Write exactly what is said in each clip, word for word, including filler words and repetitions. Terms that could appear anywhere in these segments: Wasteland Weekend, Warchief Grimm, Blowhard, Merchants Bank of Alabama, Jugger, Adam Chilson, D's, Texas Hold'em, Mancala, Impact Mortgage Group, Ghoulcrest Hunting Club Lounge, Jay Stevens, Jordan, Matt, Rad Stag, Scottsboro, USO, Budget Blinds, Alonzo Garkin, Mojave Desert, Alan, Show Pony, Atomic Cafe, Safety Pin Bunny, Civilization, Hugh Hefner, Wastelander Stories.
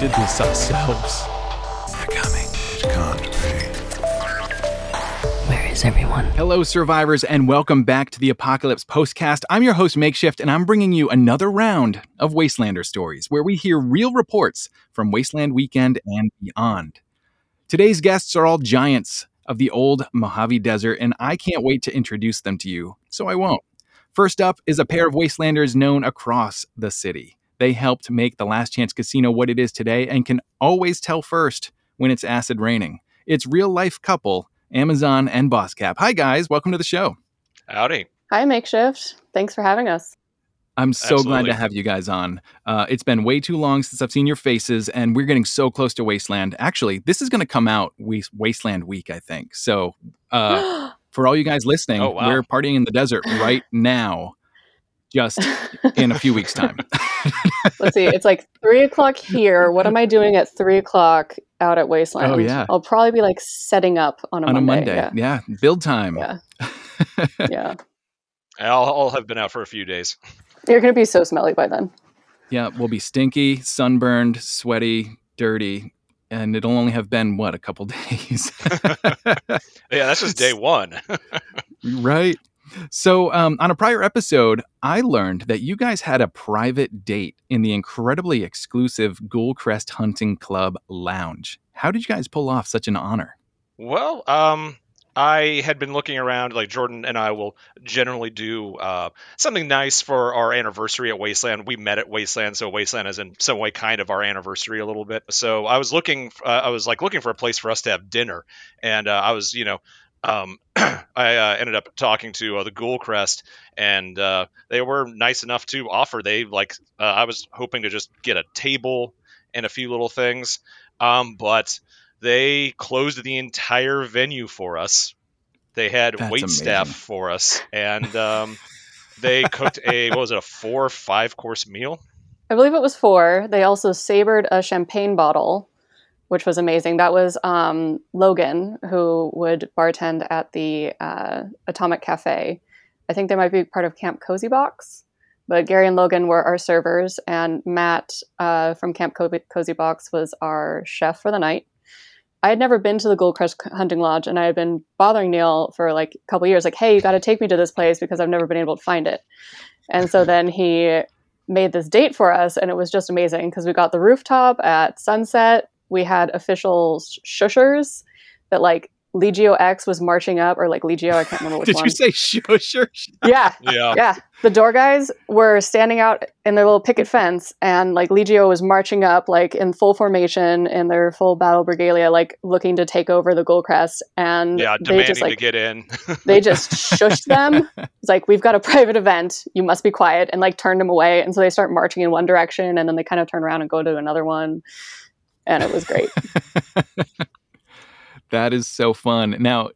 did this ourselves. They're coming. It can't be. Where is everyone? Hello, survivors, and welcome back to the Apocalypse Postcast. I'm your host, Makeshift, and I'm bringing you another round of Wastelander Stories, where we hear real reports from Wasteland Weekend and beyond. Today's guests are all giants of the old Mojave Desert, and I can't wait to introduce them to you, so I won't. First up is a pair of Wastelanders known across the city. They helped make the Last Chance Casino what it is today and can always tell first when it's acid raining. It's real-life couple, Amazon and Boss Cap. Hi, guys. Welcome to the show. Howdy. Hi, Makeshift. Thanks for having us. I'm so Absolutely. glad to have you guys on. Uh, it's been way too long since I've seen your faces, and we're getting so close to Wasteland. Actually, this is going to come out we- Wasteland Week, I think. So uh, for all you guys listening, oh, wow. we're partying in the desert right now, just in a few weeks' time. Let's see. It's like three o'clock here. What am I doing at three o'clock out at Wasteland? Oh, yeah. I'll probably be like setting up on a on Monday. On a Monday. Yeah. yeah. Build time. Yeah. yeah. I'll, I'll have been out for a few days. You're going to be so smelly by then. Yeah, we'll be stinky, sunburned, sweaty, dirty, and it'll only have been, what, a couple days? yeah, that's just day one. Right. So um, on a prior episode, I learned that you guys had a private date in the incredibly exclusive Ghoulcrest Hunting Club Lounge. How did you guys pull off such an honor? Well, um... I had been looking around, like Jordan and I will generally do uh, something nice for our anniversary at Wasteland. We met at Wasteland, so Wasteland is in some way kind of our anniversary a little bit. So I was looking, uh, I was like looking for a place for us to have dinner, and uh, I was, you know, um, I uh, ended up talking to uh, the Ghoulcrest, and uh, they were nice enough to offer. They like, uh, I was hoping to just get a table and a few little things, um, but. They closed the entire venue for us. They had That's wait staff for us, and um, they cooked a what was it a four or five course meal? I believe it was four. They also sabered a champagne bottle, which was amazing. That was um, Logan, who would bartend at the uh, Atomic Cafe. I think they might be part of Camp Cozy Box, but Gary and Logan were our servers, and Matt uh, from Camp Co- Cozy Box was our chef for the night. I had never been to the Ghoulcrest Hunting Lodge, and I had been bothering Neil for like a couple of years, like, hey, you got to take me to this place because I've never been able to find it. And so then he made this date for us, and it was just amazing because we got the rooftop at sunset. We had official shushers that like Legio X was marching up, or like Legio, I can't remember which Did one. Did you say shushers? Yeah. yeah. Yeah. The door guys were standing out in their little picket fence, and like Legio was marching up like in full formation in their full battle regalia, like looking to take over the Ghoulcrest, and yeah, demanding they just, like, to get in. They just shushed them. It's like, we've got a private event. You must be quiet, and like turned them away. And so they start marching in one direction, and then they kind of turn around and go to another one, and it was great. That is so fun. Now,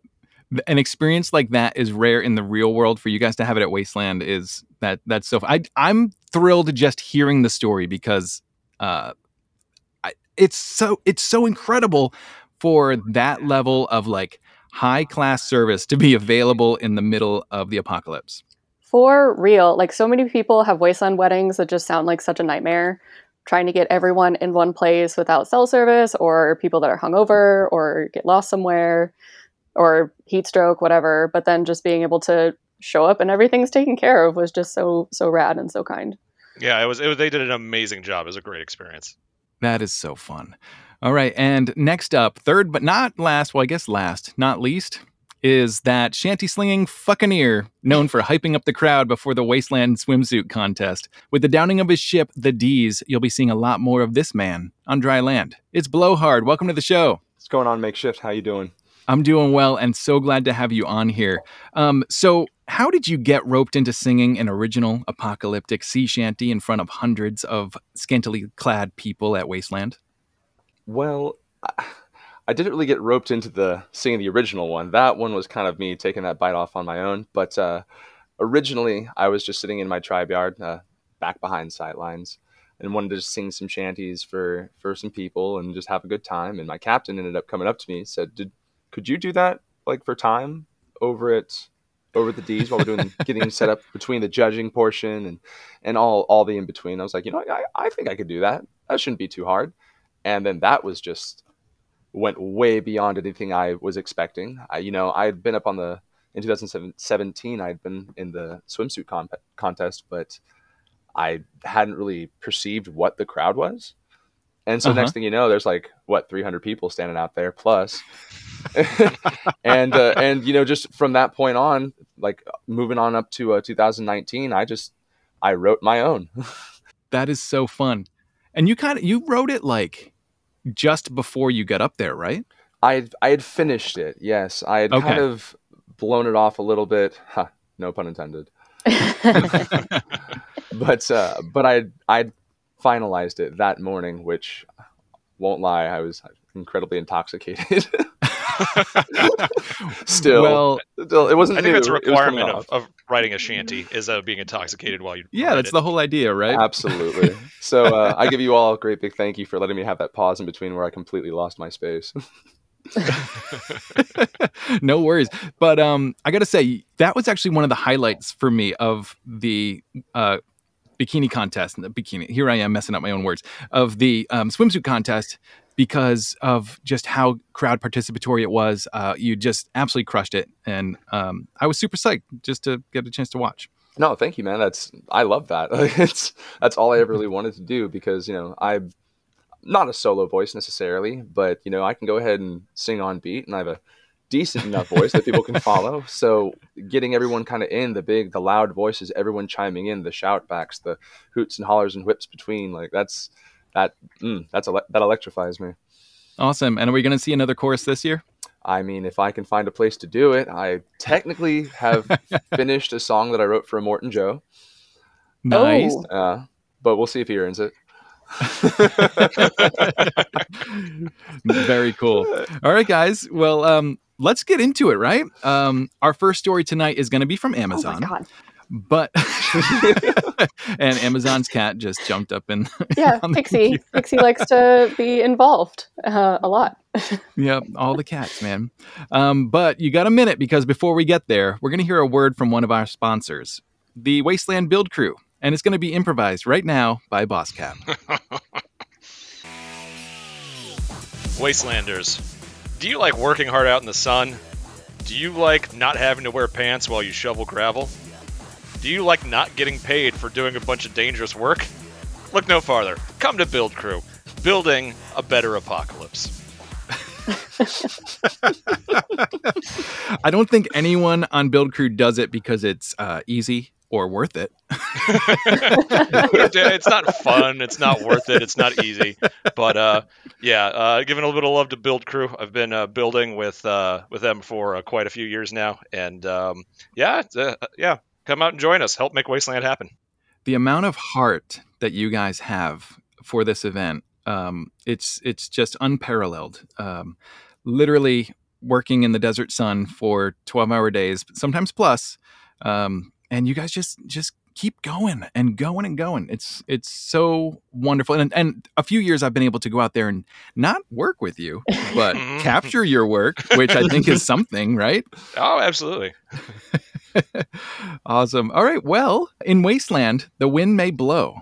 an experience like that is rare in the real world. For you guys to have it at Wasteland is that that's so fun. I, I'm thrilled just hearing the story because uh, I, it's so it's so incredible for that level of like high class service to be available in the middle of the apocalypse. For real. Like, so many people have Wasteland weddings that just sound like such a nightmare. Trying to get everyone in one place without cell service, or people that are hungover or get lost somewhere or heat stroke, whatever. But then just being able to show up and everything's taken care of was just so, so rad and so kind. Yeah, it was, it was, they did an amazing job. It was a great experience. That is so fun. All right. And next up, third, but not last, well, I guess last, not least, is that shanty-slinging fuckaneer known for hyping up the crowd before the Wasteland swimsuit contest. With the downing of his ship, the D's, you'll be seeing a lot more of this man on dry land. It's Blowhard. Welcome to the show. What's going on, Makeshift? How you doing? I'm doing well, and so glad to have you on here. Um, so how did you get roped into singing an original apocalyptic sea shanty in front of hundreds of scantily clad people at Wasteland? Well... I... I didn't really get roped into the singing the original one. That one was kind of me taking that bite off on my own. But uh, originally, I was just sitting in my tribe yard, uh, back behind sightlines, and wanted to just sing some shanties for, for some people and just have a good time. And my captain ended up coming up to me, said, "Did could you do that like for time over at over at the D's while we're doing getting set up between the judging portion and and all all the in between?" I was like, you know, I I think I could do that. That shouldn't be too hard. And then that was just went way beyond anything I was expecting. I, you know, I had been up on the, in twenty seventeen, I'd been in the swimsuit comp- contest, but I hadn't really perceived what the crowd was. And so uh-huh. next thing you know, there's like, what, three hundred people standing out there plus. and, uh, and, you know, just from that point on, like moving on up to uh, two thousand nineteen, I just, I wrote my own. That is so fun. And you kind of, you wrote it like just before you got up there, right? I I had finished it. Yes. I had okay. kind of blown it off a little bit. Huh, no pun intended. but, uh, but I, I finalized it that morning, which won't lie. I was incredibly intoxicated. still, well, still, it wasn't. I think new. That's a requirement of, of writing a shanty is uh, being intoxicated while you. Yeah, that's it. The whole idea, right? Absolutely. So uh, I give you all a great big thank you for letting me have that pause in between where I completely lost my space. No worries, but um, I gotta say that was actually one of the highlights for me of the uh, bikini contest. And the bikini. Here I am messing up my own words of the um, swimsuit contest. Because of just how crowd participatory it was, uh, you just absolutely crushed it, and um, I was super psyched just to get a chance to watch. No, thank you, man. That's I love that. it's that's all I ever really wanted to do because you know I'm not a solo voice necessarily, but you know I can go ahead and sing on beat, and I have a decent enough voice that people can follow. So getting everyone kind of in the big, the loud voices, everyone chiming in, the shout backs, the hoots and hollers and whips between, like that's. That mm, that's ele- that electrifies me. Awesome. And are we going to see another chorus this year? I mean, if I can find a place to do it, I technically have finished a song that I wrote for Morton Joe. Nice. Oh. Uh, but we'll see if he earns it. Very cool. All right, guys. Well, um, let's get into it, right? Um, our first story tonight is going to be from Amazon. Oh, my God. But and Amazon's cat just jumped up and yeah, Pixie. Pixie likes to be involved uh, a lot. Yep, all the cats, man. Um, but you got a minute because before we get there, we're going to hear a word from one of our sponsors, the Wasteland Build Crew, and it's going to be improvised right now by Boss Cap. Wastelanders, do you like working hard out in the sun? Do you like not having to wear pants while you shovel gravel? Do you like not getting paid for doing a bunch of dangerous work? Look no farther. Come to Build Crew, building a better apocalypse. I don't think anyone on Build Crew does it because it's uh, easy or worth it. It's not fun. It's not worth it. It's not easy. But uh, yeah, uh, giving a little bit of love to Build Crew. I've been uh, building with uh, with them for uh, quite a few years now, and um, yeah, uh, yeah. Come out and join us. Help make Wasteland happen. The amount of heart that you guys have for this event, um, it's it's just unparalleled. Um, literally working in the desert sun for twelve-hour days, sometimes plus, um, and you guys just just keep going and going and going. It's it's so wonderful. And and a few years I've been able to go out there and not work with you, but capture your work, which I think is something, right? Oh, absolutely. Awesome. All right. Well, in Wasteland, the wind may blow,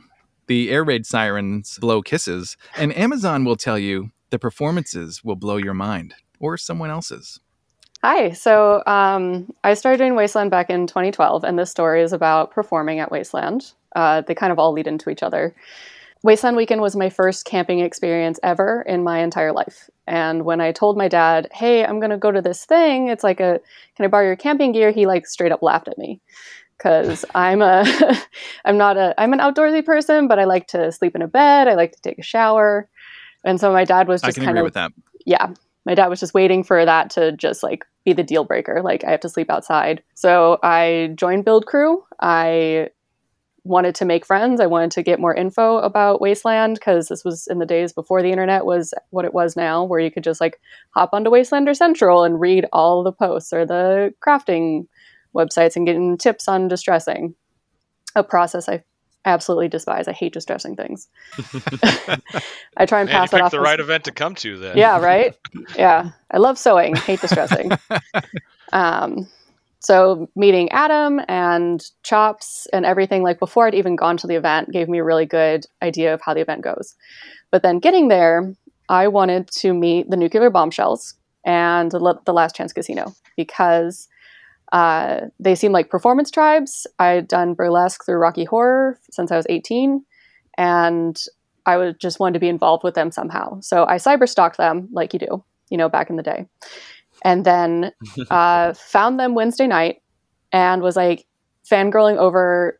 the air raid sirens blow kisses, and Amazon will tell you the performances will blow your mind or someone else's. Hi. So um, I started doing Wasteland back in twenty twelve, and this story is about performing at Wasteland. Uh, they kind of all lead into each other. Wasteland Weekend was my first camping experience ever in my entire life. And when I told my dad, hey, I'm going to go to this thing, it's like a, can I borrow your camping gear? He like straight up laughed at me because I'm a, I'm not a, I'm an outdoorsy person, but I like to sleep in a bed. I like to take a shower. And so my dad was just kind of, I can agree with that. Yeah. My dad was just waiting for that to just like be the deal breaker. Like I have to sleep outside. So I joined Build Crew. I wanted to make friends. I wanted to get more info about Wasteland because this was in the days before the internet was what it was now, where you could just like hop onto Wastelander Central and read all the posts or the crafting websites and getting tips on distressing. A process I absolutely despise. I hate distressing things. I try and Man, pass you it off. The right as... event to come to then. Yeah, right? Yeah. I love sewing. Hate distressing. um So meeting Adam and Chops and everything, like before I'd even gone to the event, gave me a really good idea of how the event goes. But then getting there, I wanted to meet the Nuclear Bombshells and the Last Chance Casino because uh, they seem like performance tribes. I had done burlesque through Rocky Horror since I was eighteen, and I would just wanted to be involved with them somehow. So I cyberstalked them like you do, you know, back in the day. And then uh, found them Wednesday night and was like fangirling over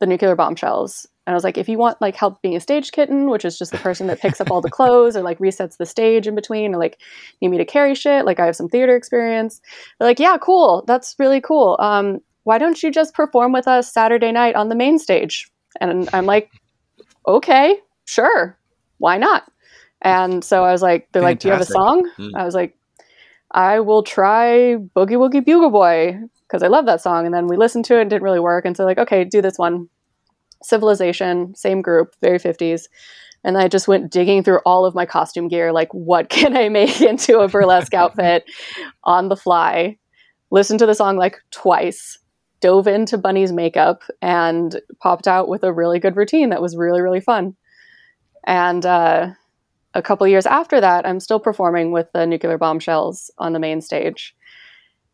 the Nuclear Bombshells. And I was like, if you want like help being a stage kitten, which is just the person that picks up all the clothes or like resets the stage in between, or like need me to carry shit, like I have some theater experience. They're like, yeah, cool. That's really cool. Um, why don't you just perform with us Saturday night on the main stage? And I'm like, okay. Sure, why not? And so I was like, they're Fantastic. Like, do you have a song? Mm. I was like, I will try Boogie Woogie Bugle Boy because I love that song. And then we listened to it and it didn't really work. And so like, okay, do this one. Civilization, same group, very fifties. And I just went digging through all of my costume gear. Like, what can I make into a burlesque outfit on the fly? Listened to the song like twice. Dove into Bunny's makeup and popped out with a really good routine that was really, really fun. And uh, a couple years after that, I'm still performing with the Nuclear Bombshells on the main stage.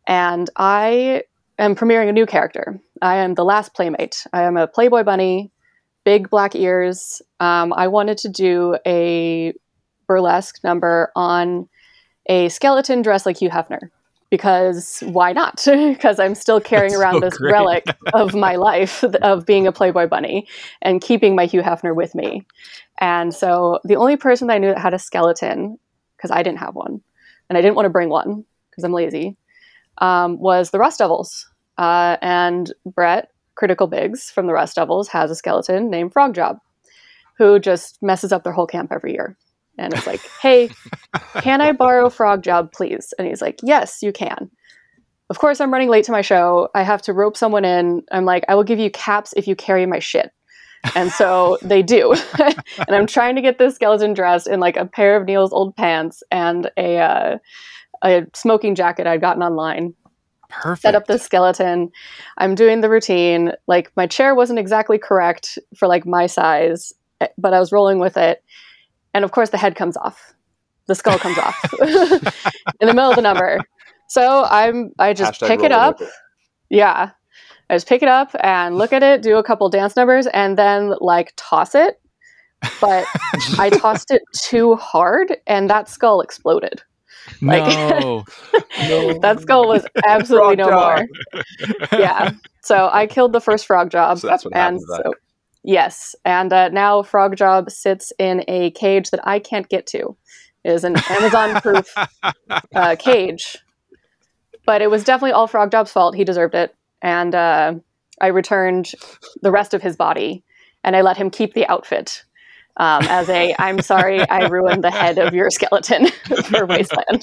And I am premiering a new character. I am the last playmate. I am a Playboy bunny, big black ears. Um, I wanted to do a burlesque number on a skeleton dressed like Hugh Hefner. Because why not? Because I'm still carrying That's around so this great. relic of my life of being a Playboy bunny and keeping my Hugh Hefner with me. And so the only person that I knew that had a skeleton, because I didn't have one, and I didn't want to bring one because I'm lazy, um, was the Rust Devils. Uh, and Brett, Critical Biggs from the Rust Devils, has a skeleton named Frogjob, who just messes up their whole camp every year. And it's like, hey, can I borrow Frogjob, please? And he's like, yes, you can. Of course, I'm running late to my show. I have to rope someone in. I'm like, I will give you caps if you carry my shit. And so they do. And I'm trying to get this skeleton dressed in like a pair of Neil's old pants and a, uh, a smoking jacket I'd gotten online. Perfect. Set up the skeleton. I'm doing the routine. Like my chair wasn't exactly correct for like my size, but I was rolling with it. And of course, the head comes off. The skull comes off in the middle of the number. So I'm, I just Hashtag pick it up. It. Yeah. I just pick it up and look at it, do a couple dance numbers, and then like toss it. But I tossed it too hard and that skull exploded. Like, no. no. That skull was absolutely no job. more. Yeah. So I killed the first frog job. So that's what happened to that. So, Yes, and uh, now Frogjob sits in a cage that I can't get to. It is an Amazon-proof uh, cage. But it was definitely all Frogjob's fault. He deserved it. And uh, I returned the rest of his body, and I let him keep the outfit um, as a, I'm sorry, I ruined the head of your skeleton for Wasteland.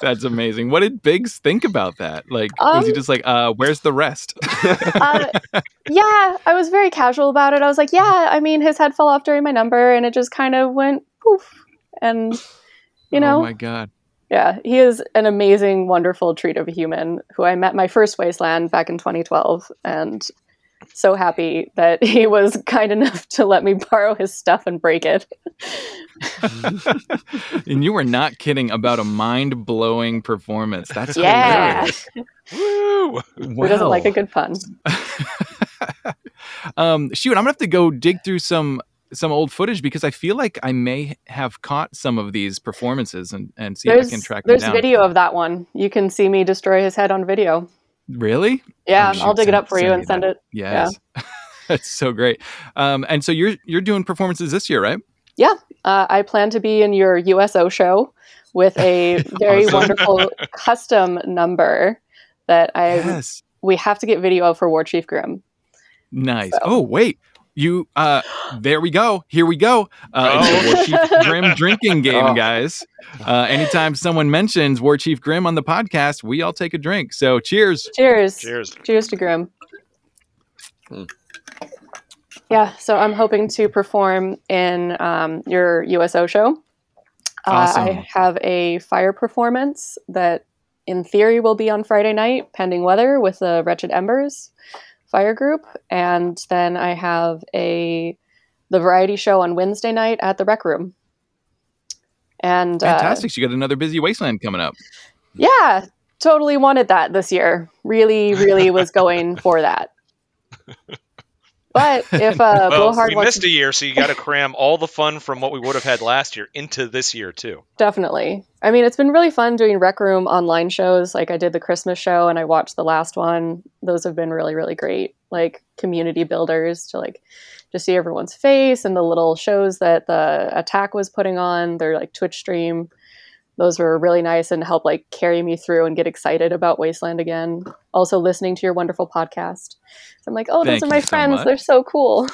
That's amazing. What did Biggs think about that? Like, um, was he just like, uh, where's the rest? uh, Yeah, I was very casual about it. I was like, yeah, I mean, his head fell off during my number, and it just kind of went poof. And, you know. Oh, my God. Yeah, he is an amazing, wonderful treat of a human who I met my first Wasteland back in twenty twelve, and so happy that he was kind enough to let me borrow his stuff and break it. And you were not kidding about a mind-blowing performance. That's yeah. hilarious. Woo! Wow. Who doesn't like a good pun? um, shoot, I'm gonna have to go dig through some some old footage because I feel like I may have caught some of these performances and, and see there's, if I can track them down. There's video of that one. You can see me destroy his head on video. Really? Yeah, oh, I'll dig it up for you and send it. Yes. Yeah. That's so great. Um, and so you're you're doing performances this year, right? Yeah. Uh, I plan to be in your U S O show with a very awesome. wonderful custom number that I yes. we have to get video of for Warchief Grimm. Nice. So. Oh, wait. You uh there we go. Here we go. Uh oh. It's the Warchief Grimm drinking game, oh. guys. Uh anytime someone mentions Warchief Grimm on the podcast, we all take a drink. So cheers. Cheers. Cheers. Cheers to Grimm. Hmm. Yeah, so I'm hoping to perform in um your U S O show. Awesome. Uh, I have a fire performance that in theory will be on Friday night, pending weather, with the Wretched Embers fire group, and then I have a the variety show on Wednesday night at the Rec Room. And fantastic. Uh, so you got another busy Wasteland coming up. Yeah, totally wanted that this year. Really, really was going for that. But if uh, well, Blowhard we wants missed to... a year, so you got to cram all the fun from what we would have had last year into this year too. Definitely. I mean, it's been really fun doing Rec Room online shows. Like I did the Christmas show, and I watched the last one. Those have been really, really great. Like community builders to like just see everyone's face and the little shows that the Attack was putting on their like Twitch stream. Those were really nice and helped like carry me through and get excited about Wasteland again. Also listening to your wonderful podcast. So I'm like, oh, those Thank are my friends. So they're so cool.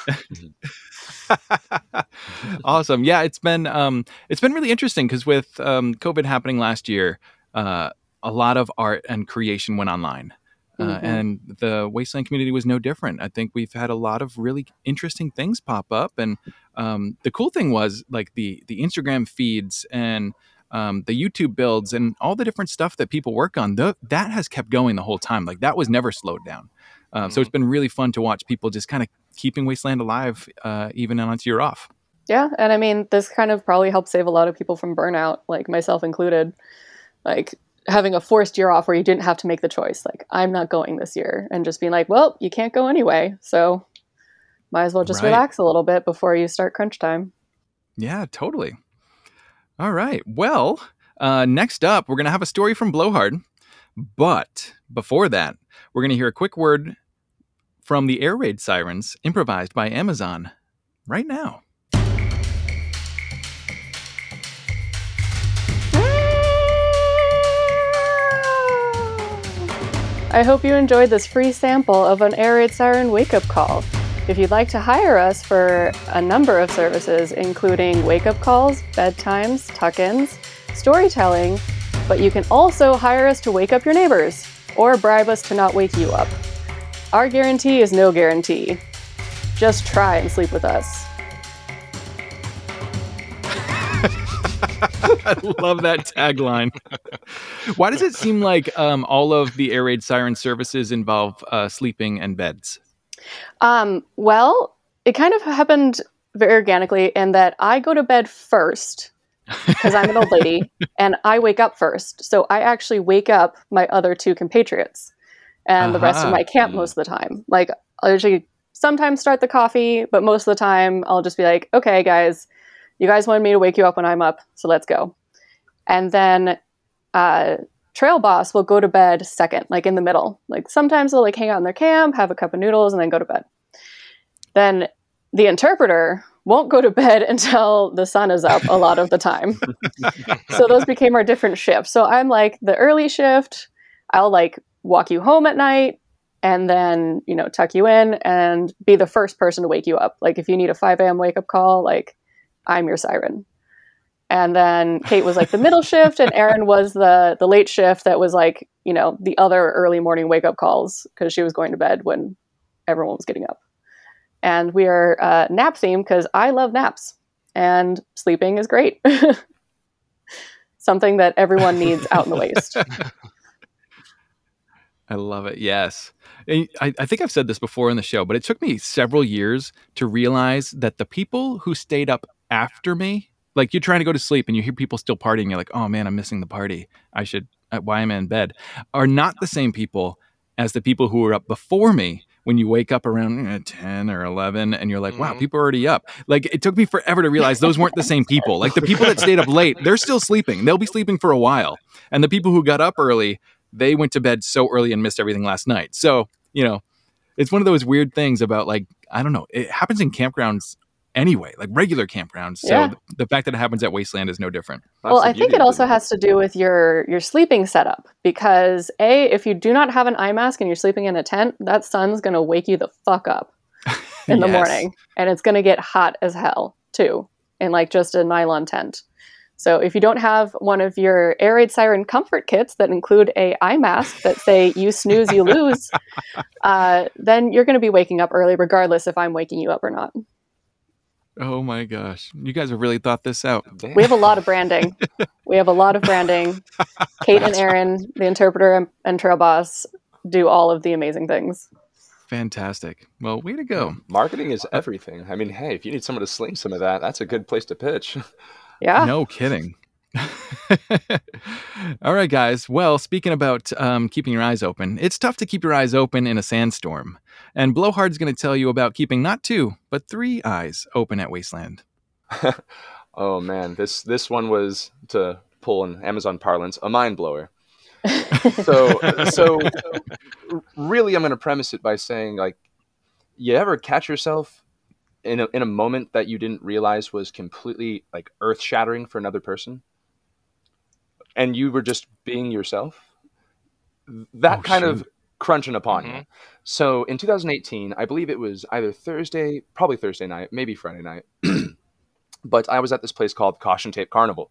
Awesome. Yeah, it's been um, it's been really interesting because with um, COVID happening last year, uh, a lot of art and creation went online. Uh, mm-hmm. And the Wasteland community was no different. I think we've had a lot of really interesting things pop up. And um, the cool thing was like the the Instagram feeds and Um, the YouTube builds and all the different stuff that people work on, th- that has kept going the whole time. Like that was never slowed down. Uh, mm-hmm. So it's been really fun to watch people just kind of keeping Wasteland alive, uh, even on its year off. Yeah. And I mean, this kind of probably helped save a lot of people from burnout, like myself included, like having a forced year off where you didn't have to make the choice. Like I'm not going this year and just being like, well, you can't go anyway. So might as well just right. relax a little bit before you start crunch time. Yeah, totally. All right. Well, uh, next up, we're going to have a story from Blowhard. But before that, we're going to hear a quick word from the air raid sirens improvised by Amazon right now. I hope you enjoyed this free sample of an air raid siren wake-up call. If you'd like to hire us for a number of services, including wake-up calls, bedtimes, tuck-ins, storytelling, but you can also hire us to wake up your neighbors or bribe us to not wake you up. Our guarantee is no guarantee. Just try and sleep with us. I love that tagline. Why does it seem like um, all of the air raid siren services involve uh, sleeping and beds? Um, well, it kind of happened very organically in that I go to bed first because I'm an old lady and I wake up first. So I actually wake up my other two compatriots and uh-huh. the rest of my camp most of the time. Like I usually sometimes start the coffee, but most of the time I'll just be like, okay, guys, you guys wanted me to wake you up when I'm up. So let's go. And then, uh, Trail Boss will go to bed second, like in the middle. Like sometimes they'll like hang out in their camp, have a cup of noodles, and then go to bed. Then the interpreter won't go to bed until the sun is up a lot of the time. So those became our different shifts. So I'm like the early shift. I'll like walk you home at night and then, you know, tuck you in and be the first person to wake you up. Like if you need a five a.m. wake up call, like I'm your siren. And then Kate was like the middle shift and Erin was the, the late shift that was like, you know, the other early morning wake up calls because she was going to bed when everyone was getting up. And we are uh, nap themed because I love naps and sleeping is great. Something that everyone needs out in the waste. I love it. Yes. I, I think I've said this before in the show, but it took me several years to realize that the people who stayed up after me, like you're trying to go to sleep and you hear people still partying. You're like, oh man, I'm missing the party. I should, why am I in bed? Are not the same people as the people who were up before me when you wake up around you know, ten or eleven and you're like, mm-hmm. wow, people are already up. Like it took me forever to realize those weren't the same people. Like the people that stayed up late, they're still sleeping. They'll be sleeping for a while. And the people who got up early, they went to bed so early and missed everything last night. So, you know, it's one of those weird things about like, I don't know, it happens in campgrounds anyway, like regular campgrounds. So yeah. th- the fact that it happens at Wasteland is no different. That's well, I think it also has to do with your, your sleeping setup because A, if you do not have an eye mask and you're sleeping in a tent, that sun's going to wake you the fuck up in yes. the morning and it's going to get hot as hell too in like just a nylon tent. So if you don't have one of your air raid siren comfort kits that include a eye mask that say you snooze, you lose, uh, then you're going to be waking up early regardless if I'm waking you up or not. Oh my gosh. You guys have really thought this out. Damn. We have a lot of branding. We have a lot of branding. Kate and Erin, the interpreter and, and Trail Boss, do all of the amazing things. Fantastic. Well, way to go. Marketing is everything. I mean, hey, if you need someone to sling some of that, that's a good place to pitch. Yeah. No kidding. All right, guys. Well, speaking about um, keeping your eyes open, it's tough to keep your eyes open in a sandstorm. And Blowhard's going to tell you about keeping not two, but three eyes open at Wasteland. Oh, man. This this one was, to pull an Amazon parlance, a mind blower. so, so really, I'm going to premise it by saying, like, you ever catch yourself in a, in a moment that you didn't realize was completely, like, earth-shattering for another person? And you were just being yourself, that oh, kind shoot. of crunching upon mm-hmm. you. So in two thousand eighteen, I believe it was either Thursday, probably Thursday night, maybe Friday night. But I was at this place called Caution Tape Carnival.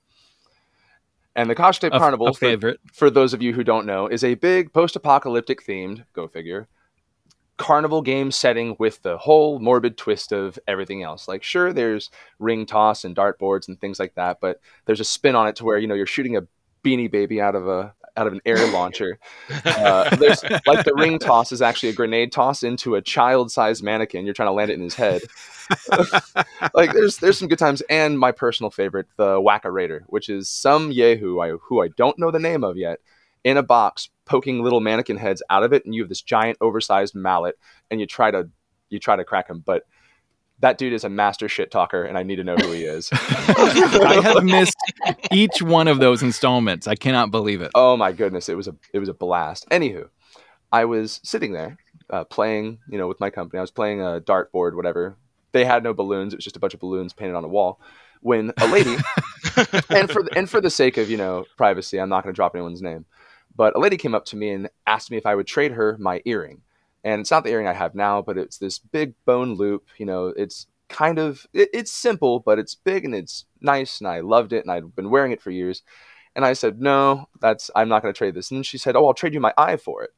And the Caution Tape a, Carnival, a favorite. For, for those of you who don't know, is a big post-apocalyptic themed, go figure, carnival game setting with the whole morbid twist of everything else. Like, sure, there's ring toss and dartboards and things like that, but there's a spin on it to where, you know, you're shooting a Beanie Baby out of a out of an air launcher. Uh, there's like the ring toss is actually a grenade toss into a child-sized mannequin. You're trying to land it in his head. Like there's there's some good times, and my personal favorite, the Whack-A-Raider, which is some yahoo I, who I don't know the name of yet, in a box poking little mannequin heads out of it, and you have this giant oversized mallet, and you try to you try to crack him, but. That dude is a master shit talker, and I need to know who he is. I have missed each one of those installments. I cannot believe it. Oh my goodness, it was a it was a blast. Anywho, I was sitting there uh, playing, you know, with my company. I was playing a dartboard, whatever. They had no balloons. It was just a bunch of balloons painted on a wall. When a lady, and for the, and for the sake of, you know, privacy, I'm not going to drop anyone's name, but a lady came up to me and asked me if I would trade her my earring. And it's not the earring I have now, but it's this big bone loop. You know, it's kind of, it, it's simple, but it's big and it's nice. And I loved it. And I'd been wearing it for years. And I said, no, that's, I'm not going to trade this. And she said, oh, I'll trade you my eye for it.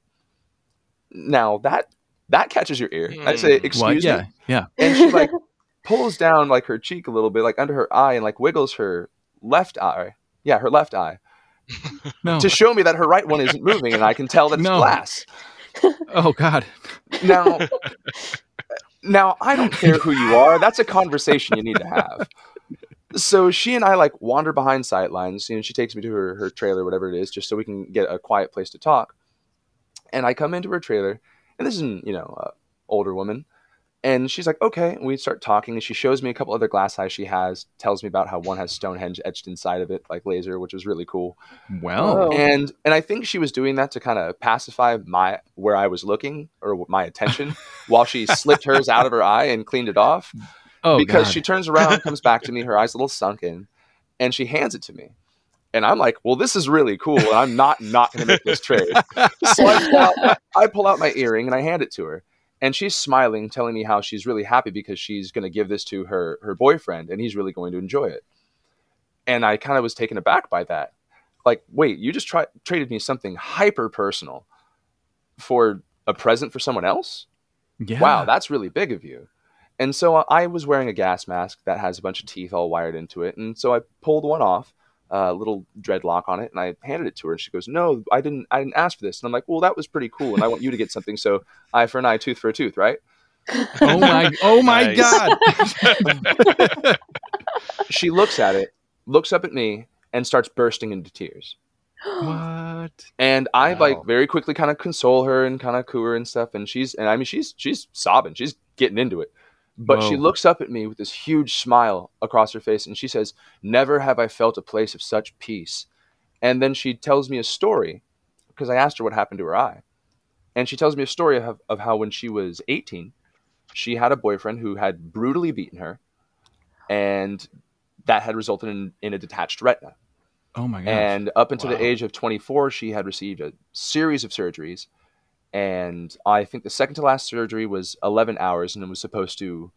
Now that, that catches your ear. Mm. I say, excuse well, yeah, me. Yeah. And she like pulls down like her cheek a little bit, like under her eye, and like wiggles her left eye. Yeah. Her left eye no. to show me that her right one isn't moving. And I can tell that it's no. glass. Oh God! Now, now I don't care who you are. That's a conversation you need to have. So she and I like wander behind sight lines. You know, she takes me to her, her trailer, whatever it is, just so we can get a quiet place to talk. And I come into her trailer, and this is an, you know, uh, older woman, and she's like, "Okay." And we start talking, and she shows me a couple other glass eyes she has. Tells me about how one has Stonehenge etched inside of it, like laser, which was really cool. Well, and and I think she was doing that to kind of pacify my where I was looking or my attention, while she slipped hers out of her eye and cleaned it off. Oh, because God. She turns around, comes back to me, her eyes a little sunken, and she hands it to me. And I'm like, well, this is really cool, and I'm not not going to make this trade. So I pull, out, I pull out my earring and I hand it to her. And she's smiling, telling me how she's really happy because she's going to give this to her her boyfriend, and he's really going to enjoy it. And I kind of was taken aback by that. Like, wait, you just try, traded me something hyper-personal for a present for someone else? Yeah. Wow, that's really big of you. And so I was wearing a gas mask that has a bunch of teeth all wired into it. And so I pulled one off, a uh, little dreadlock on it, and I handed it to her, and she goes, no, I didn't I didn't ask for this. And I'm like, well, that was pretty cool, and I want you to get something, so eye for an eye, tooth for a tooth, right? Oh my oh my God. She looks at it, looks up at me, and starts bursting into tears. What? And I wow. like very quickly kind of console her and kind of coo her and stuff, and she's and I mean she's she's sobbing, she's getting into it. But Whoa. She looks up at me with this huge smile across her face, and she says, never have I felt a place of such peace. And then she tells me a story, because I asked her what happened to her eye. And she tells me a story of, of how when she was eighteen, she had a boyfriend who had brutally beaten her, and that had resulted in, in a detached retina. Oh, my gosh. And up until wow. the age of twenty-four, she had received a series of surgeries. And I think the second to last surgery was eleven hours, and it was supposed to,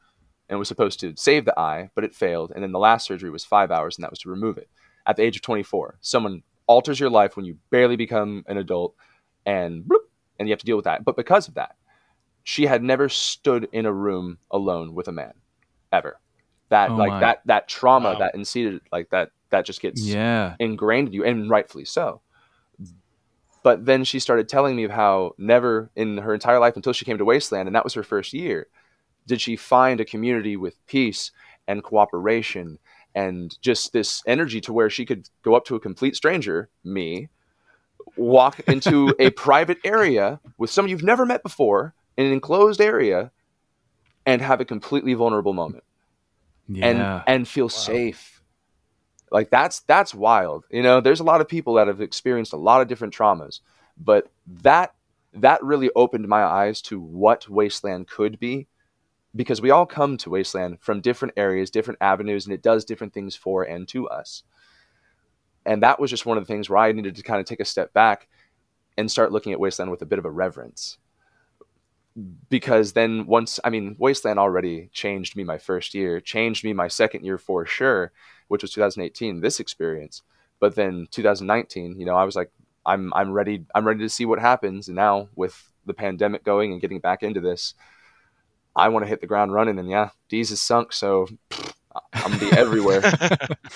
and was supposed to save the eye, but it failed. And then the last surgery was five hours, and that was to remove it. At the age of twenty-four, someone alters your life when you barely become an adult, and bloop, and you have to deal with that. But because of that, she had never stood in a room alone with a man, ever. That oh like my. that that trauma wow. that inseated like that that just gets yeah. ingrained in you, and rightfully so. But then she started telling me of how never in her entire life until she came to Wasteland, and that was her first year, did she find a community with peace and cooperation and just this energy to where she could go up to a complete stranger, me, walk into a private area with someone you've never met before in an enclosed area and have a completely vulnerable moment. Yeah. and and feel wow. safe. Like that's that's wild. You know, there's a lot of people that have experienced a lot of different traumas, but that that really opened my eyes to what Wasteland could be, because we all come to Wasteland from different areas, different avenues, and it does different things for and to us. And that was just one of the things where I needed to kind of take a step back and start looking at Wasteland with a bit of a reverence. Because then once, I mean, Wasteland already changed me my first year, changed me my second year for sure, which was two thousand eighteen, this experience. But then two thousand nineteen, you know, I was like, I'm I'm ready, I'm ready to see what happens. And now with the pandemic going and getting back into this, I want to hit the ground running. And yeah, D's is sunk, so I'm gonna be everywhere.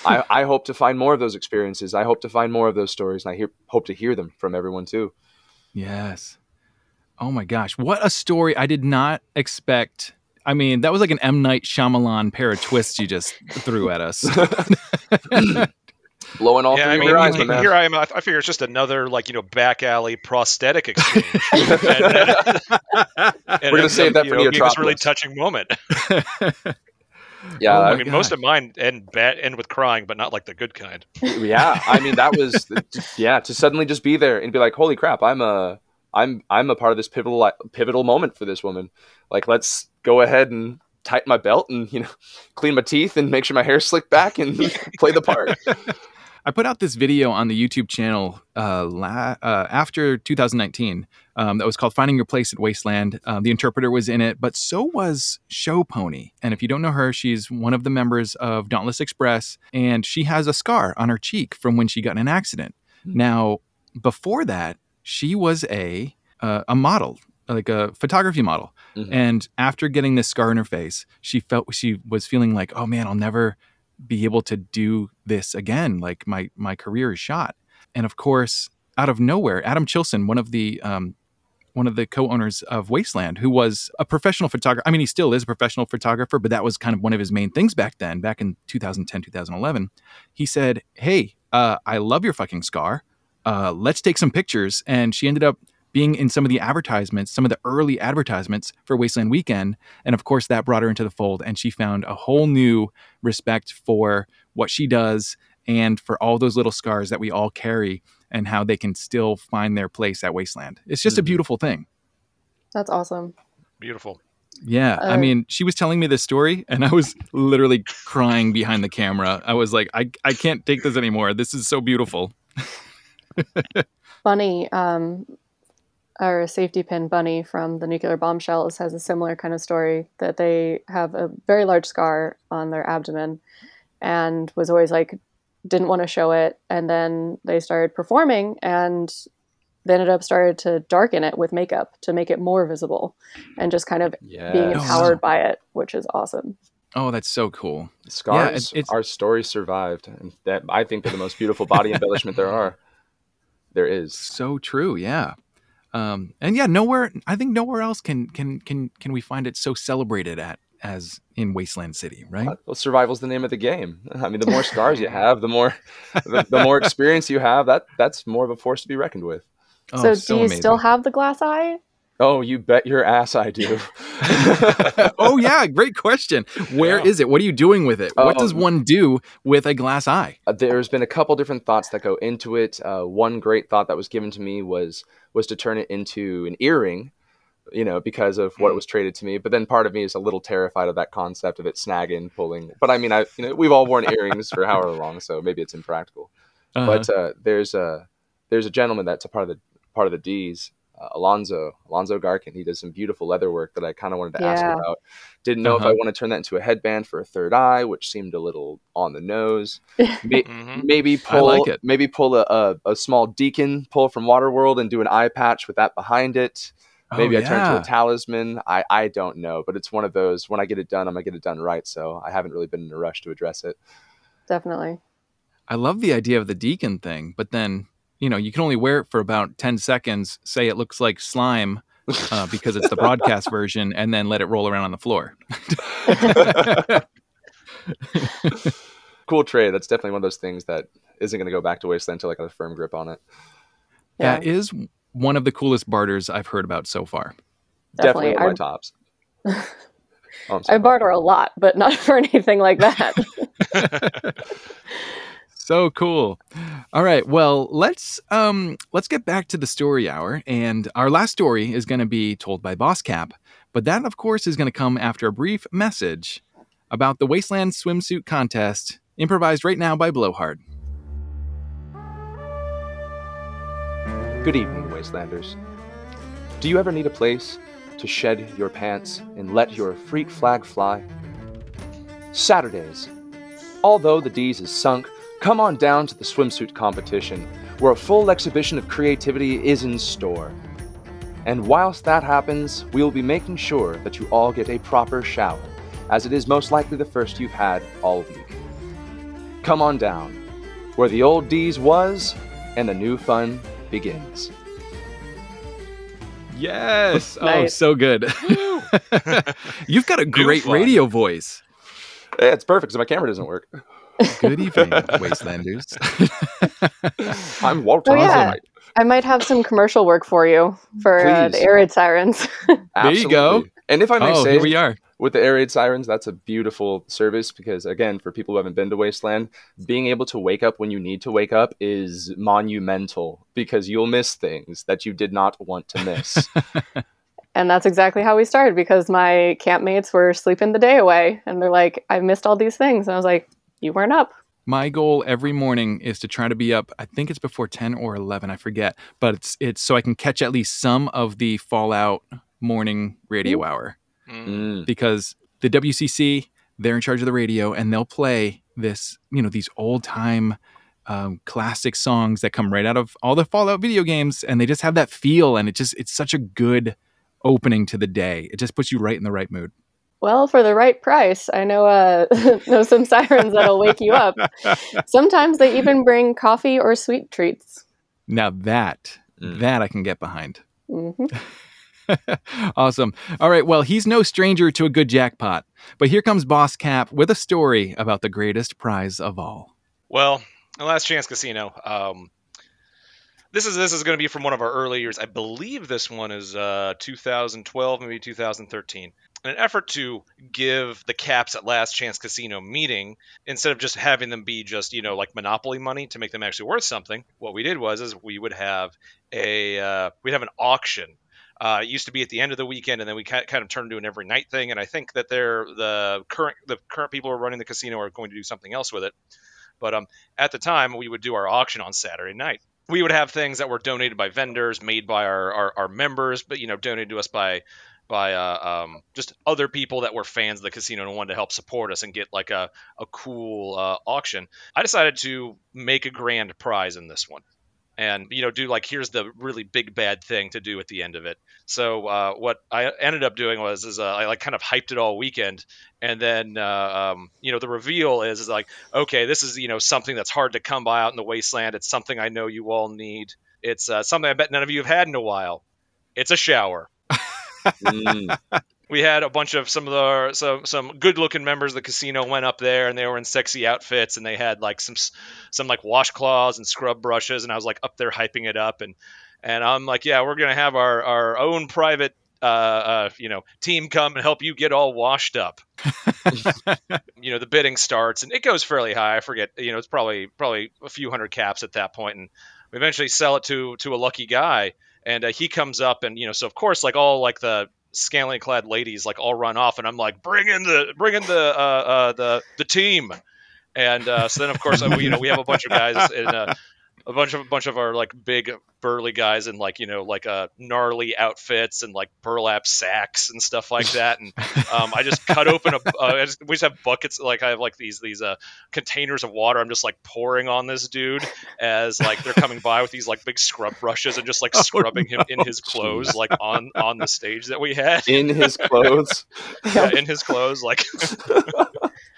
I, I hope to find more of those experiences. I hope to find more of those stories, and I hear, hope to hear them from everyone too. Yes. Oh my gosh, what a story! I did not expect. I mean, that was like an M. Night Shyamalan pair of twists you just threw at us. Blowing all yeah, through I mean, your eyes, I mean, man. Here I am. I figure it's just another, like, you know, back alley prosthetic exchange. and, and, We're going to save that for you. It was a really touching moment. Yeah, oh I mean, God. Most of mine end bad, end with crying, but not like the good kind. Yeah, I mean, that was yeah to suddenly just be there and be like, holy crap, I'm a I'm I'm a part of this pivotal pivotal moment for this woman. Like, let's go ahead and tighten my belt and, you know, clean my teeth and make sure my hair's slicked back and play the part. I put out this video on the YouTube channel uh, la- uh, after two thousand nineteen um, that was called Finding Your Place at Wasteland. Uh, the interpreter was in it, but so was Show Pony. And if you don't know her, she's one of the members of Dauntless Express, and she has a scar on her cheek from when she got in an accident. Mm-hmm. Now, before that, she was a uh, a model, like a photography model. Mm-hmm. And after getting this scar in her face, she felt she was feeling like, oh man, I'll never be able to do this again. Like my, my career is shot. And of course, out of nowhere, Adam Chilson, one of the, um, one of the co-owners of Wasteland, who was a professional photographer. I mean, he still is a professional photographer, but that was kind of one of his main things back then, back in two thousand ten, two thousand eleven, he said, Hey, uh, I love your fucking scar. Uh, let's take some pictures. And she ended up being in some of the advertisements, some of the early advertisements for Wasteland Weekend. And of course, that brought her into the fold, and she found a whole new respect for what she does and for all those little scars that we all carry and how they can still find their place at Wasteland. It's just mm-hmm. a beautiful thing. That's awesome. Beautiful. Yeah. Uh, I mean, she was telling me this story, and I was literally crying behind the camera. I was like, I, I can't take this anymore. This is so beautiful. Funny. Um, Our safety pin Bunny from the Nuclear Bombshells has a similar kind of story, that they have a very large scar on their abdomen and was always like, didn't want to show it. And then they started performing, and they ended up started to darken it with makeup to make it more visible, and just kind of yes. being empowered by it, which is awesome. Oh, that's so cool. Scars, yeah, it's, it's... our story survived. And that, I think, they're the most beautiful body embellishment there are. There is. So true. Yeah. Um, and yeah, nowhere, I think nowhere else can, can, can, can we find it so celebrated at as in Wasteland City, right? Well, survival's the name of the game. I mean, the more scars you have, the more, the, the more experience you have, that that's more of a force to be reckoned with. Oh, so, so do you amazing. Still have the glass eye? Oh, you bet your ass I do. Oh yeah. Great question. Where yeah. is it? What are you doing with it? Uh, what does one do with a glass eye? There's been a couple different thoughts that go into it. Uh, one great thought that was given to me was, was to turn it into an earring, you know, because of what was traded to me. But then part of me is a little terrified of that concept of it snagging, pulling. But I mean, I, you know, we've all worn earrings for however long, so maybe it's impractical. Uh-huh. But uh, there's a, there's a gentleman that's a part of the, part of the D's, Uh, Alonzo, Alonzo Garkin. He does some beautiful leather work that I kind of wanted to yeah. ask about. Didn't know uh-huh. if I want to turn that into a headband for a third eye, which seemed a little on the nose. Maybe, mm-hmm. maybe pull, I like it. maybe pull a, a, a small Deacon pull from Waterworld and do an eye patch with that behind it. Maybe oh, I yeah. turn it to a talisman. I, I don't know, but it's one of those, when I get it done, I'm going to get it done right. So I haven't really been in a rush to address it. Definitely. I love the idea of the Deacon thing, but then, you know, you can only wear it for about ten seconds, say it looks like slime uh, because it's the broadcast version, and then let it roll around on the floor. cool trade. That's definitely one of those things that isn't going to go back to Wasteland until I got a firm grip on it. Yeah. That is one of the coolest barters I've heard about so far. Definitely, definitely one of my tops. Oh, I barter a lot, but not for anything like that. So cool. All right. Well, let's um, let's get back to the story hour. And our last story is going to be told by Boss Cap. But that, of course, is going to come after a brief message about the Wasteland Swimsuit Contest, improvised right now by Blowhard. Good evening, Wastelanders. Do you ever need a place to shed your pants and let your freak flag fly? Saturdays. Although the D's is sunk, come on down to the swimsuit competition, where a full exhibition of creativity is in store. And whilst that happens, we will be making sure that you all get a proper shower, as it is most likely the first you've had all week. Come on down, where the old D's was, and the new fun begins. Yes! Nice. Oh, so good. You've got a great radio voice. Yeah, it's perfect, so my camera doesn't work. Good evening, Wastelanders. I'm Walter. Oh, yeah. I might have some commercial work for you for uh, the air raid sirens. There you go. And if I may oh, say, here we are. With the air raid sirens, that's a beautiful service because, again, for people who haven't been to Wasteland, being able to wake up when you need to wake up is monumental because you'll miss things that you did not want to miss. And that's exactly how we started because my campmates were sleeping the day away and they're like, I missed all these things. And I was like, you weren't up. My goal every morning is to try to be up. I think it's before ten or eleven. I forget. But it's it's so I can catch at least some of the Fallout morning radio mm. hour. Mm. Because the W C C, they're in charge of the radio and they'll play this, you know, these old time um, classic songs that come right out of all the Fallout video games. And they just have that feel. And it just it's such a good opening to the day. It just puts you right in the right mood. Well, for the right price, I know, uh, know some sirens that'll wake you up. Sometimes they even bring coffee or sweet treats. Now that, mm. that I can get behind. Mm-hmm. Awesome. All right. Well, he's no stranger to a good jackpot, but here comes Boss Cap with a story about the greatest prize of all. Well, Last Chance Casino. Um, this is this is going to be from one of our early years. I believe this one is uh, two thousand twelve, maybe two thousand thirteen. In an effort to give the caps at Last Chance Casino meaning, instead of just having them be just, you know, like Monopoly money to make them actually worth something, what we did was is we would have a uh, we'd have an auction. Uh, it used to be at the end of the weekend, and then we kind of turned into an every night thing. And I think that they're the current the current people who are running the casino are going to do something else with it. But um, at the time, we would do our auction on Saturday night. We would have things that were donated by vendors, made by our our, our members, but you know, donated to us by. by uh, um, just other people that were fans of the casino and wanted to help support us and get like a, a cool uh, auction. I decided to make a grand prize in this one and, you know, do like, here's the really big bad thing to do at the end of it. So uh, what I ended up doing was is uh, I like kind of hyped it all weekend. And then, uh, um, you know, the reveal is, is like, okay, this is, you know, something that's hard to come by out in the wasteland. It's something I know you all need. It's uh, something I bet none of you have had in a while. It's a shower. mm. We had a bunch of some of the some some good looking members of the casino went up there and they were in sexy outfits and they had like some some like washcloths and scrub brushes and I was like up there hyping it up and and I'm like, yeah, we're gonna have our our own private uh, uh you know team come and help you get all washed up. You know, the bidding starts and it goes fairly high. I forget, you know, it's probably probably a few hundred caps at that point, and we eventually sell it to to a lucky guy. And uh, he comes up and, you know, so of course, like all like the scantily clad ladies, like all run off. And I'm like, bring in the bring in the uh, uh, the, the team. And uh, so then, of course, we, you know, we have a bunch of guys and uh, a bunch of a bunch of our like big burly guys in like, you know, like uh, gnarly outfits and like burlap sacks and stuff like that. And um, I just cut open. a uh, I just, we just have buckets. Like I have like these these uh, containers of water. I'm just like pouring on this dude as like they're coming by with these like big scrub brushes and just like scrubbing oh, no. him in his clothes, like on, on the stage that we had. In his clothes. Yeah, in his clothes. Like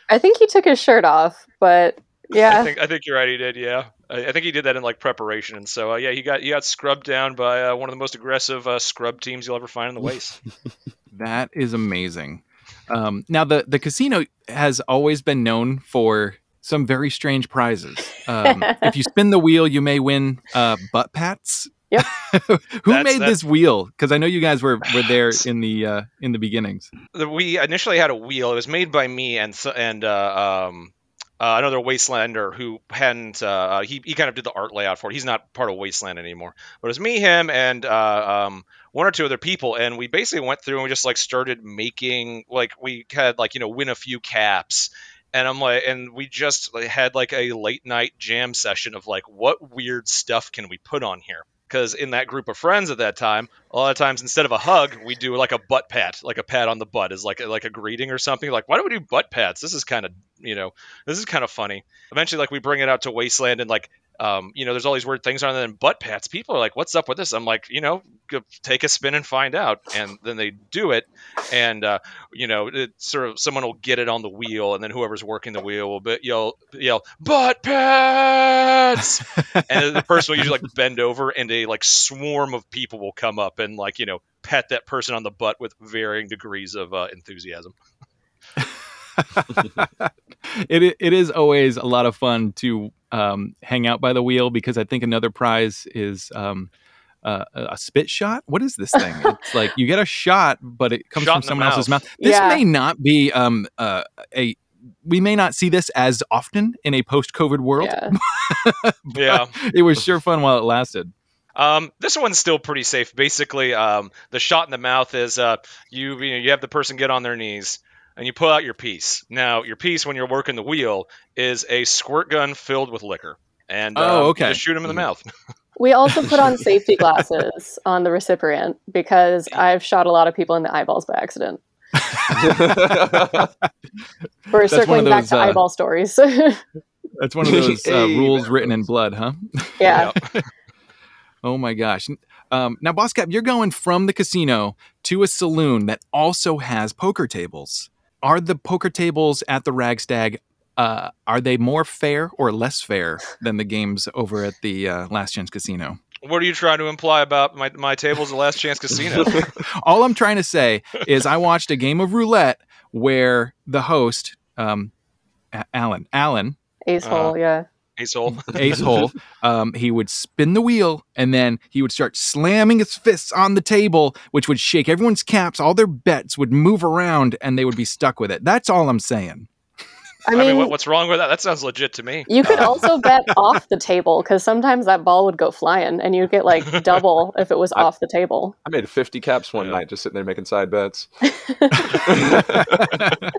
I think he took his shirt off, but. Yeah, I think I think you're right. He did. Yeah, I, I think he did that in like preparation, and so uh, yeah, he got he got scrubbed down by uh, one of the most aggressive uh, scrub teams you'll ever find in the waste. That is amazing. Um, now the the casino has always been known for some very strange prizes. Um, if you spin the wheel, you may win uh, butt pats. Yep. Who that's, made that's... this wheel? Because I know you guys were, were there in the uh, in the beginnings. We initially had a wheel. It was made by me and and uh, um, uh, another Wastelander who hadn't. Uh, he he kind of did the art layout for it. He's not part of Wasteland anymore. But it was me, him, and uh, um, one or two other people, and we basically went through and we just like started making like we had like you know win a few caps. And I'm like, and we just had like a late night jam session of like, what weird stuff can we put on here? Because in that group of friends at that time, a lot of times instead of a hug, we do like a butt pat, like a pat on the butt is like like a greeting or something. Like, why do we do butt pats? This is kind of, you know, this is kind of funny. Eventually, like we bring it out to Wasteland and like, um, you know, there's all these weird things on there. And butt pats, people are like, what's up with this? I'm like, you know, take a spin and find out. And then they do it. And, uh, you know, it's sort of someone will get it on the wheel. And then whoever's working the wheel will be, yell, yell, butt pats. And the person will usually like bend over and a like swarm of people will come up and like, you know, pat that person on the butt with varying degrees of uh, enthusiasm. it It is always a lot of fun to um, hang out by the wheel because I think another prize is um, uh, a spit shot. What is this thing? It's like you get a shot, but it comes shot from someone mouth. else's mouth. This yeah. may not be um, uh, a, we may not see this as often in a post-COVID world. Yeah. yeah. It was sure fun while it lasted. Um, this one's still pretty safe. Basically, um, the shot in the mouth is uh, you, you, know, you have the person get on their knees. And you pull out your piece. Now, your piece, when you're working the wheel, is a squirt gun filled with liquor. And oh, um, okay. you just shoot him in the mouth. We also put on safety glasses on the recipient because I've shot a lot of people in the eyeballs by accident. We're that's circling those, back to uh, eyeball stories. That's one of those uh, rules written in blood, huh? Yeah. Oh, my gosh. Um, now, Boss Cap, you're going from the casino to a saloon that also has poker tables. Are the poker tables at the Rad Stag, uh, are they more fair or less fair than the games over at the uh, Last Chance Casino? What are you trying to imply about my, my tables at Last Chance Casino? All I'm trying to say is I watched a game of roulette where the host, um, Alan, Alan. Ace Hole, uh, yeah. Ace Hole. Ace Hole. Um, he would spin the wheel, and then he would start slamming his fists on the table, which would shake everyone's caps. All their bets would move around, and they would be stuck with it. That's all I'm saying. I mean, I mean what, what's wrong with that? That sounds legit to me. You could also bet off the table, because sometimes that ball would go flying, and you'd get, like, double if it was I, off the table. I made fifty caps one yeah. night just sitting there making side bets. The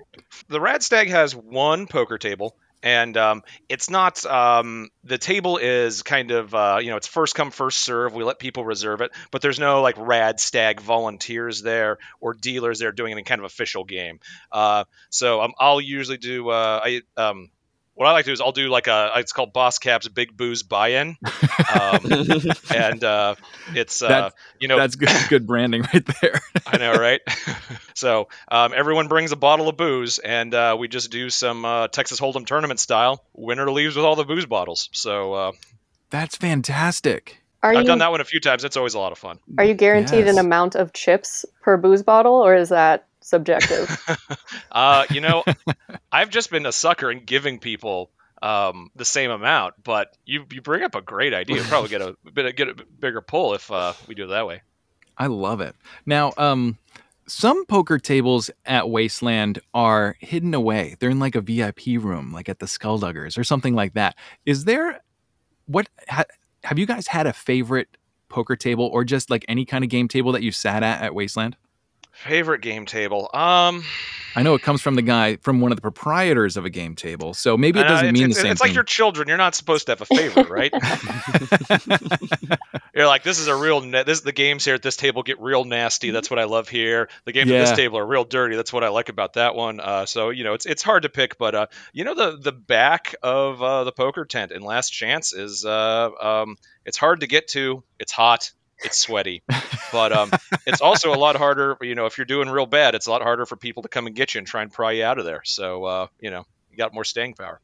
Rad Stag has one poker table. And um, it's not, um, the table is kind of, uh, you know, it's first come, first serve. We let people reserve it, but there's no like Rad Stag volunteers there or dealers there doing any kind of official game. Uh, so um, I'll usually do, uh, I, um, what I like to do is I'll do like a, it's called Boss Cap's Big Booze Buy-In. Um, and uh, it's, uh, you know. That's good, good branding right there. I know, right? So um, everyone brings a bottle of booze and uh, we just do some uh, Texas Hold'em tournament style. Winner leaves with all the booze bottles. So. Uh, that's fantastic. Are I've you, done that one a few times. It's always a lot of fun. Are you guaranteed yes. an amount of chips per booze bottle or is that subjective? uh, you know, I've just been a sucker in giving people um, the same amount, but you, you bring up a great idea. You'll probably get a bit get a bigger pull if uh, we do it that way. I love it. Now, um, some poker tables at Wasteland are hidden away. They're in like a V I P room, like at the Skullduggers or something like that. Is there what ha, have you guys had a favorite poker table or just like any kind of game table that you sat at at Wasteland? Favorite game table. Um, I know it comes from the guy, from one of the proprietors of a game table, so maybe it doesn't it's, mean it's, the same it's thing. It's like your children. You're not supposed to have a favorite, right? You're like, this is a real, na- this the games here at this table get real nasty. That's what I love here. The games yeah. at this table are real dirty. That's what I like about that one. Uh, so, you know, it's it's hard to pick, but, uh, you know, the, the back of uh, the poker tent in Last Chance is, uh, um, it's hard to get to. It's hot. It's sweaty, but um, it's also a lot harder. You know, if you're doing real bad, it's a lot harder for people to come and get you and try and pry you out of there. So, uh, you know, you got more staying power.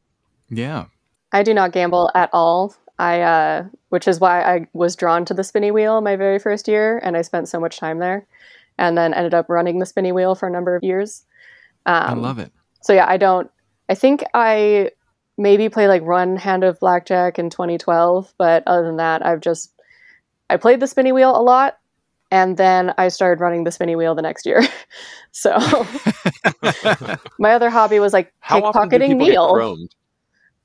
Yeah. I do not gamble at all. I, uh, which is why I was drawn to the spinny wheel my very first year. And I spent so much time there and then ended up running the spinny wheel for a number of years. Um, I love it. So yeah, I don't, I think I maybe play like one hand of blackjack in twenty twelve, but other than that, I've just I played the spinny wheel a lot, and then I started running the spinny wheel the next year. So my other hobby was like pickpocketing Neil.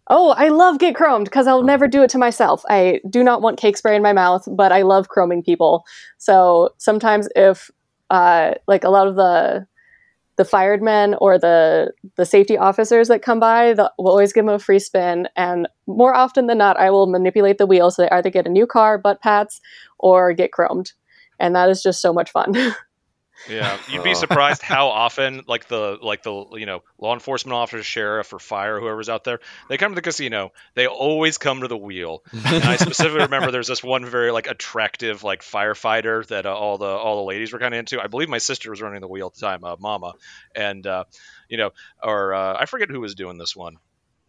Oh, I love get chromed because I'll never do it to myself. I do not want cake spray in my mouth, but I love chroming people. So sometimes if uh, like a lot of the the fired men or the the safety officers that come by, the, we'll always give them a free spin. And more often than not, I will manipulate the wheel so they either get a new car, butt pats, or get chromed. And that is just so much fun. Yeah, you'd be surprised how often, like the like the you know law enforcement officer, sheriff, or fire, whoever's out there, they come to the casino. They always come to the wheel. And I specifically remember there's this one very like attractive like firefighter that uh, all the all the ladies were kind of into. I believe my sister was running the wheel at the time, uh, Mama, and uh, you know, or uh, I forget who was doing this one,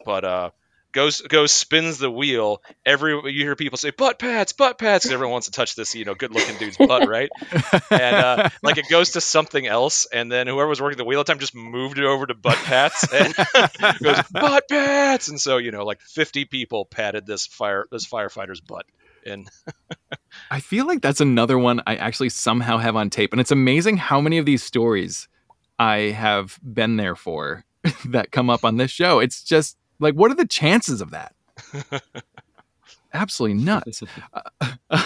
but. Uh, Goes goes spins the wheel. Every you hear people say butt pats, butt pats. Everyone wants to touch this, you know, good looking dude's butt, right? And uh, like it goes to something else, and then whoever was working the wheel at the time just moved it over to butt pats and goes butt pats. And so you know, like fifty people patted this fire this firefighter's butt. And I feel like that's another one I actually somehow have on tape, and it's amazing how many of these stories I have been there for that come up on this show. It's just. Like, what are the chances of that? Absolutely nuts. Uh,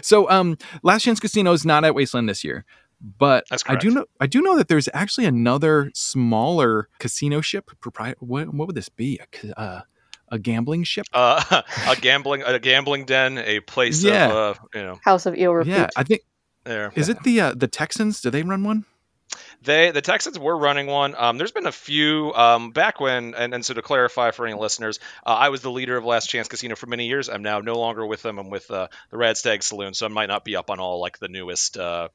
so, um, Last Chance Casino is not at Wasteland this year, but I do know I do know that there's actually another smaller casino ship. Propri- what, what would this be? A, uh, a gambling ship? Uh, a gambling a gambling den, a place yeah. of uh, you know house of ill repute. Yeah, I think. There. Is yeah. it the uh, the Texans? Do they run one? They the Texans were running one. Um, there's been a few um, back when, and, and so to clarify for any listeners, uh, I was the leader of Last Chance Casino for many years. I'm now no longer with them. I'm with uh, the Rad Stag Saloon, so I might not be up on all like the newest, uh,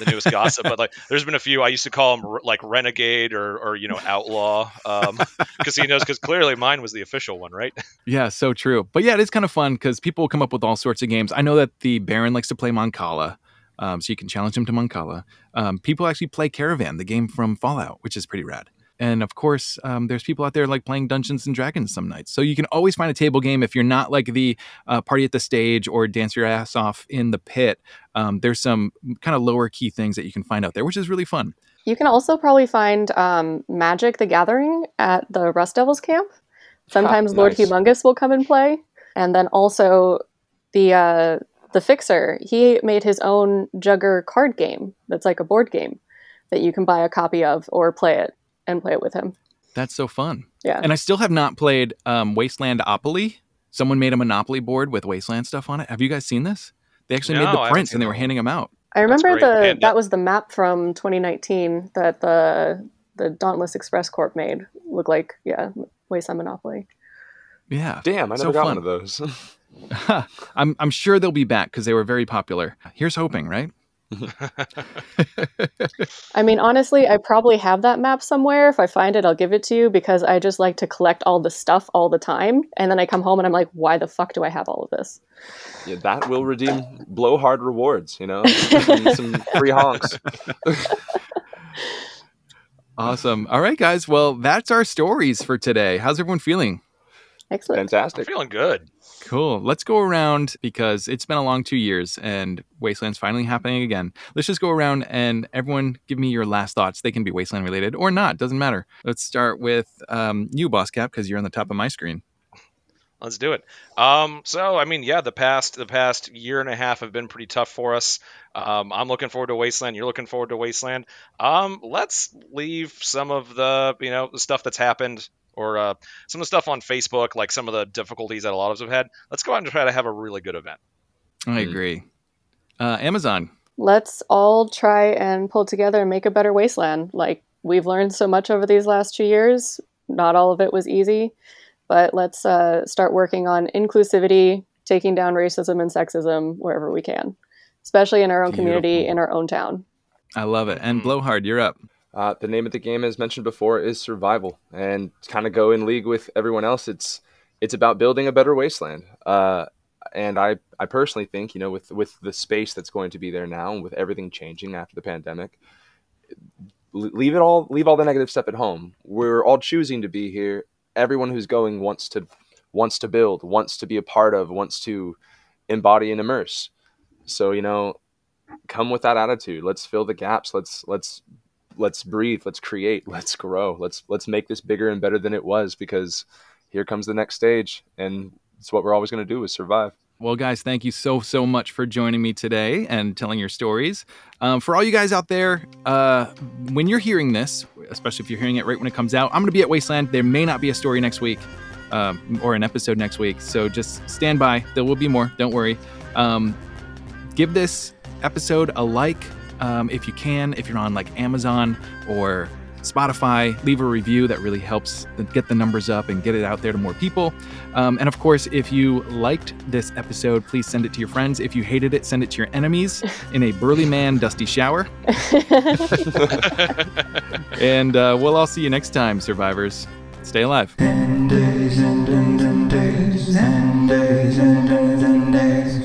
the newest gossip. But like, there's been a few. I used to call them like renegade or or you know outlaw um, casinos because clearly mine was the official one, right? Yeah, so true. But yeah, it is kind of fun because people come up with all sorts of games. I know that the Baron likes to play Mancala. Um, so you can challenge him to Mancala. Um, people actually play Caravan, the game from Fallout, which is pretty rad. And of course, um, there's people out there like playing Dungeons and Dragons some nights. So you can always find a table game if you're not like the uh, party at the stage or dance your ass off in the pit. Um, there's some kind of lower key things that you can find out there, which is really fun. You can also probably find um, Magic the Gathering at the Rust Devils camp. Sometimes ah, Lord nice. Humongous will come and play. And then also the... Uh, The Fixer, he made his own Jugger card game that's like a board game that you can buy a copy of or play it and play it with him. That's so fun. Yeah. And I still have not played um, Wastelandopoly. Someone made a Monopoly board with Wasteland stuff on it. Have you guys seen this? They actually no, made the prints and they were handing them out. I remember the that was the map from twenty nineteen that the the Dauntless Express Corp made look like, yeah, Wasteland Monopoly. Yeah. Damn, I never so got fun. One of those. I'm I'm sure they'll be back because they were very popular. Here's hoping, right? I mean, honestly, I probably have that map somewhere. If I find it, I'll give it to you because I just like to collect all the stuff all the time. And then I come home and I'm like, why the fuck do I have all of this? Yeah, that will redeem Blowhard rewards, you know? Some free honks. Awesome. All right, guys. Well, that's our stories for today. How's everyone feeling? Excellent. Fantastic. I'm feeling good. Cool. Let's go around because it's been a long two years and Wasteland's finally happening again. Let's just go around and everyone give me your last thoughts. They can be Wasteland related or not. Doesn't matter. Let's start with um, you, Boss Cap, because you're on the top of my screen. Let's do it. Um, so, I mean, yeah, the past the past year and a half have been pretty tough for us. Um, I'm looking forward to Wasteland. You're looking forward to Wasteland. Um, let's leave some of the, you know, the stuff that's happened or uh, some of the stuff on Facebook, like some of the difficulties that a lot of us have had. Let's go out and try to have a really good event. I agree. Uh, Amazon. Let's all try and pull together and make a better Wasteland. Like, we've learned so much over these last two years. Not all of it was easy, but let's uh, start working on inclusivity, taking down racism and sexism wherever we can, especially in our own Beautiful. community, in our own town. I love it. And Blowhard, you're up. Uh, the name of the game, as mentioned before, is survival, and to kind of go in league with everyone else. It's it's about building a better wasteland, uh, and I, I personally think, you know, with, with the space that's going to be there now, and with everything changing after the pandemic, leave it all leave all the negative stuff at home. We're all choosing to be here everyone who's going wants to wants to build, wants to be a part of, wants to embody and immerse. So, you know, come with that attitude. Let's fill the gaps. Let's let's let's breathe. Let's create. Let's grow. Let's let's make this bigger and better than it was, because here comes the next stage, and it's what we're always going to do is survive. Well, guys, thank you so, so much for joining me today and telling your stories. Um, for all you guys out there, uh, when you're hearing this, especially if you're hearing it right when it comes out, I'm going to be at Wasteland. There may not be a story next week um, or an episode next week. So just stand by. There will be more. Don't worry. Um, give this episode a like um, if you can. If you're on like Amazon or Spotify, leave a review. That really helps get the numbers up and get it out there to more people. Um, and of course, if you liked this episode, please send it to your friends. If you hated it, send it to your enemies in a burly man dusty shower. And uh, we'll all see you next time, survivors. Stay alive. And days, and, and, and days, and days, and, and, and days.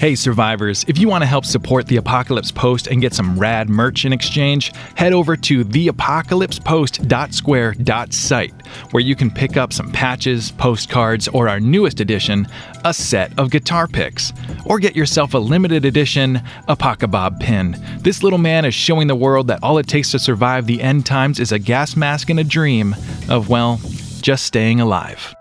Hey survivors, if you want to help support The Apocalypse Post and get some rad merch in exchange, head over to the apocalypse post dot square dot site where you can pick up some patches, postcards, or our newest edition, a set of guitar picks. Or get yourself a limited edition Apocabob pin. This little man is showing the world that all it takes to survive the end times is a gas mask and a dream of, well, just staying alive.